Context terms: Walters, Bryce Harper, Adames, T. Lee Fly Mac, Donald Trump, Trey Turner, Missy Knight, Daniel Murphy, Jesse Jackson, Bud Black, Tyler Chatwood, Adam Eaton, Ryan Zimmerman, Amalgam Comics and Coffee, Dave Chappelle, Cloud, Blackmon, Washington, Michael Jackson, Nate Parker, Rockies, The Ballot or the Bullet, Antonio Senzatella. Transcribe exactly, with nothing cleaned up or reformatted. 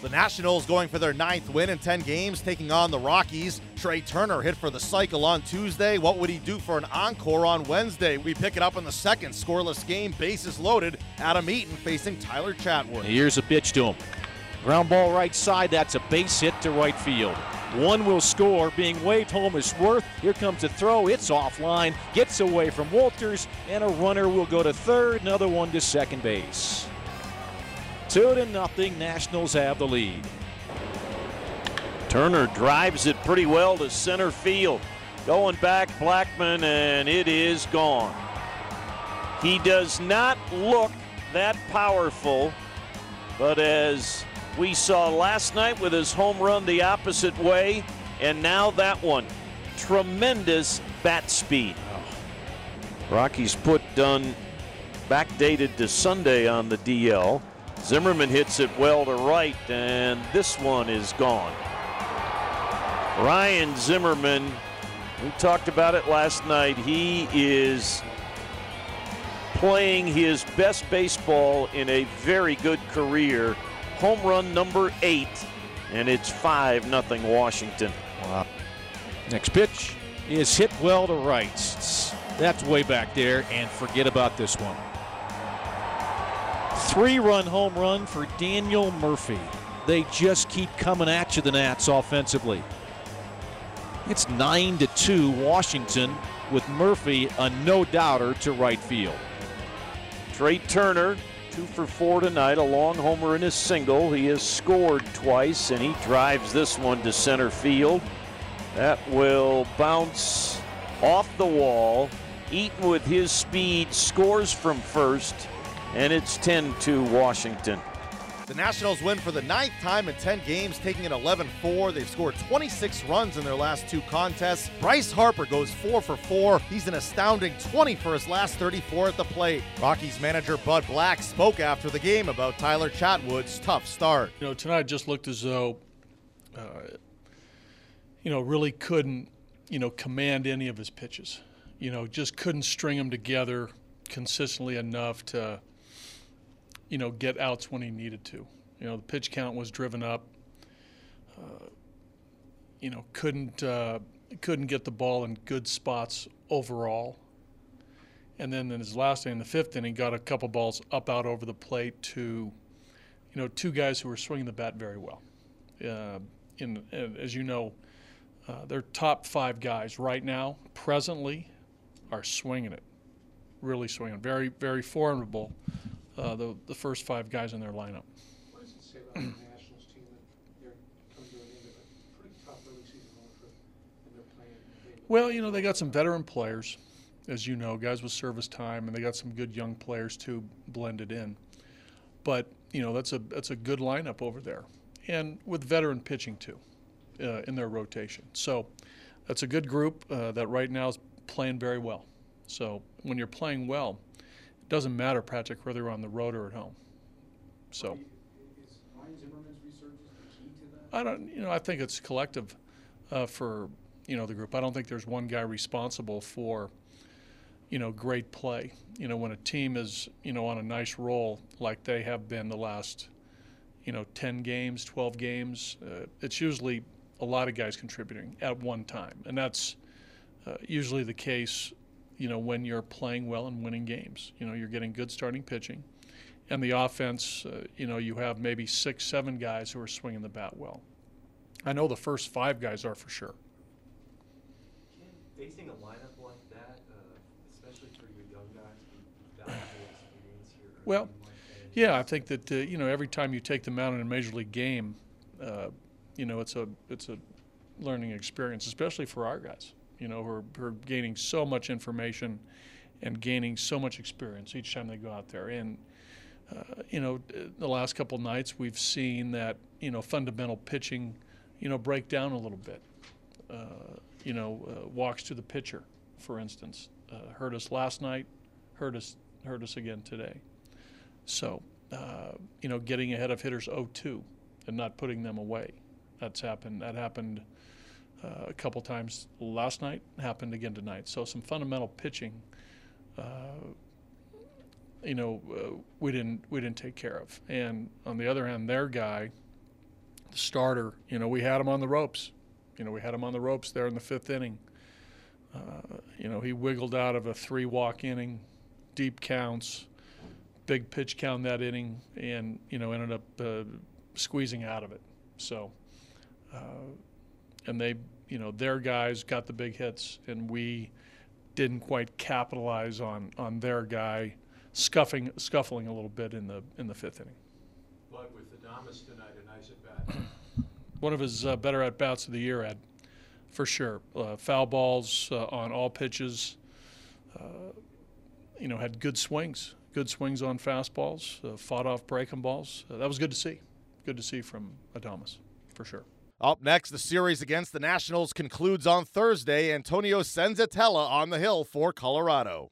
The Nationals going for their ninth win in ten games, taking on the Rockies. Trey Turner hit for the cycle on Tuesday. What would he do for an encore on Wednesday? We pick it up in the second. Scoreless game, bases loaded. Adam Eaton facing Tyler Chatwood. Here's a pitch to him. Ground ball right side. That's a base hit to right field. One will score. Being waved home is Worth. Here comes the throw. It's offline. Gets away from Walters. And a runner will go to third. Another one to second base. Two to nothing, Nationals have the lead. Turner drives it pretty well to center field. Going back, Blackmon, and it is gone. He does not look that powerful, but as we saw last night with his home run the opposite way, and now that one, tremendous bat speed. Rockies put Dunn backdated to Sunday on the D L. Zimmerman hits it well to right, and this one is gone. Ryan Zimmerman, we talked about it last night, he is playing his best baseball in a very good career. Home run number eight, and it's five nothing Washington. Wow. Next pitch is hit well to right. That's way back there, and forget about this one. Three-run home run for Daniel Murphy. They just keep coming at you, the Nats, offensively. It's nine to two Washington with Murphy a no-doubter to right field. Trey Turner, two for four tonight, a long homer and a single. He has scored twice, and he drives this one to center field. That will bounce off the wall. Eaton, with his speed, scores from first. And it's ten two Washington. The Nationals win for the ninth time in ten games, taking it eleven four. They've scored twenty-six runs in their last two contests. Bryce Harper goes four for four. He's an astounding twenty for his last thirty-four at the plate. Rockies manager Bud Black spoke after the game about Tyler Chatwood's tough start. You know, tonight just looked as though, uh, you know, really couldn't, you know, command any of his pitches. You know, just couldn't string them together consistently enough to, you know, get outs when he needed to. You know, the pitch count was driven up. Uh, you know, couldn't uh, couldn't get the ball in good spots overall. And then in his last inning, the fifth inning, got a couple balls up out over the plate to, you know, two guys who were swinging the bat very well. Uh, in, as you know, uh, their top five guys right now, presently, are swinging it, really swinging, very, very formidable. Uh, the, the first five guys in their lineup. What does it say about the Nationals team that they're coming to an end of a pretty tough early season for, and they're playing? Well, you know, they got some veteran players, as you know, guys with service time, and they got some good young players too blended in. But you know, that's a that's a good lineup over there, and with veteran pitching too, uh, in their rotation. So that's a good group uh, that right now is playing very well. So when you're playing well, doesn't matter, Patrick, whether you're on the road or at home. So, is Ryan Zimmerman's research the key to that? I don't, you know, I think it's collective uh, for, you know, the group. I don't think there's one guy responsible for, you know, great play. You know, when a team is, you know, on a nice roll like they have been the last, you know, ten games, twelve games, uh, it's usually a lot of guys contributing at one time, and that's uh, usually the case. You know, when you're playing well and winning games, you know, you're getting good starting pitching, and the offense, uh, you know, you have maybe six, seven guys who are swinging the bat well. I know the first five guys are for sure. Facing a lineup like that, uh, especially for your young guys, who value experience here. Well, yeah, I think that uh, you know, every time you take them out in a major league game, uh, you know, it's a it's a learning experience, especially for our guys. You know, we're, we're gaining so much information and gaining so much experience each time they go out there. And, uh, you know, the last couple of nights we've seen that, you know, fundamental pitching, you know, break down a little bit. Uh, you know, uh, walks to the pitcher, for instance, uh, hurt us last night, hurt us, hurt us again today. So, uh, you know, getting ahead of hitters oh two and not putting them away. That's happened. That happened. Uh, a couple times last night, happened again tonight. So some fundamental pitching, uh, you know, uh, we didn't we didn't take care of. And on the other hand, their guy, starter. You know, we had him on the ropes. You know, we had him on the ropes there in the fifth inning. Uh, you know, he wiggled out of a three-walk inning, deep counts, big pitch count that inning, and, you know, ended up uh, squeezing out of it. So, uh, and they, you know, their guys got the big hits, and we didn't quite capitalize on, on their guy scuffing, scuffling a little bit in the in the fifth inning. But with Adames tonight, a nice at-bat. One of his uh, better at-bats of the year, Ed, for sure. Uh, foul balls uh, on all pitches. Uh, you know, had good swings, good swings on fastballs, uh, fought off breaking balls. Uh, that was good to see. Good to see from Adames, for sure. Up next, the series against the Nationals concludes on Thursday. Antonio Senzatella on the hill for Colorado.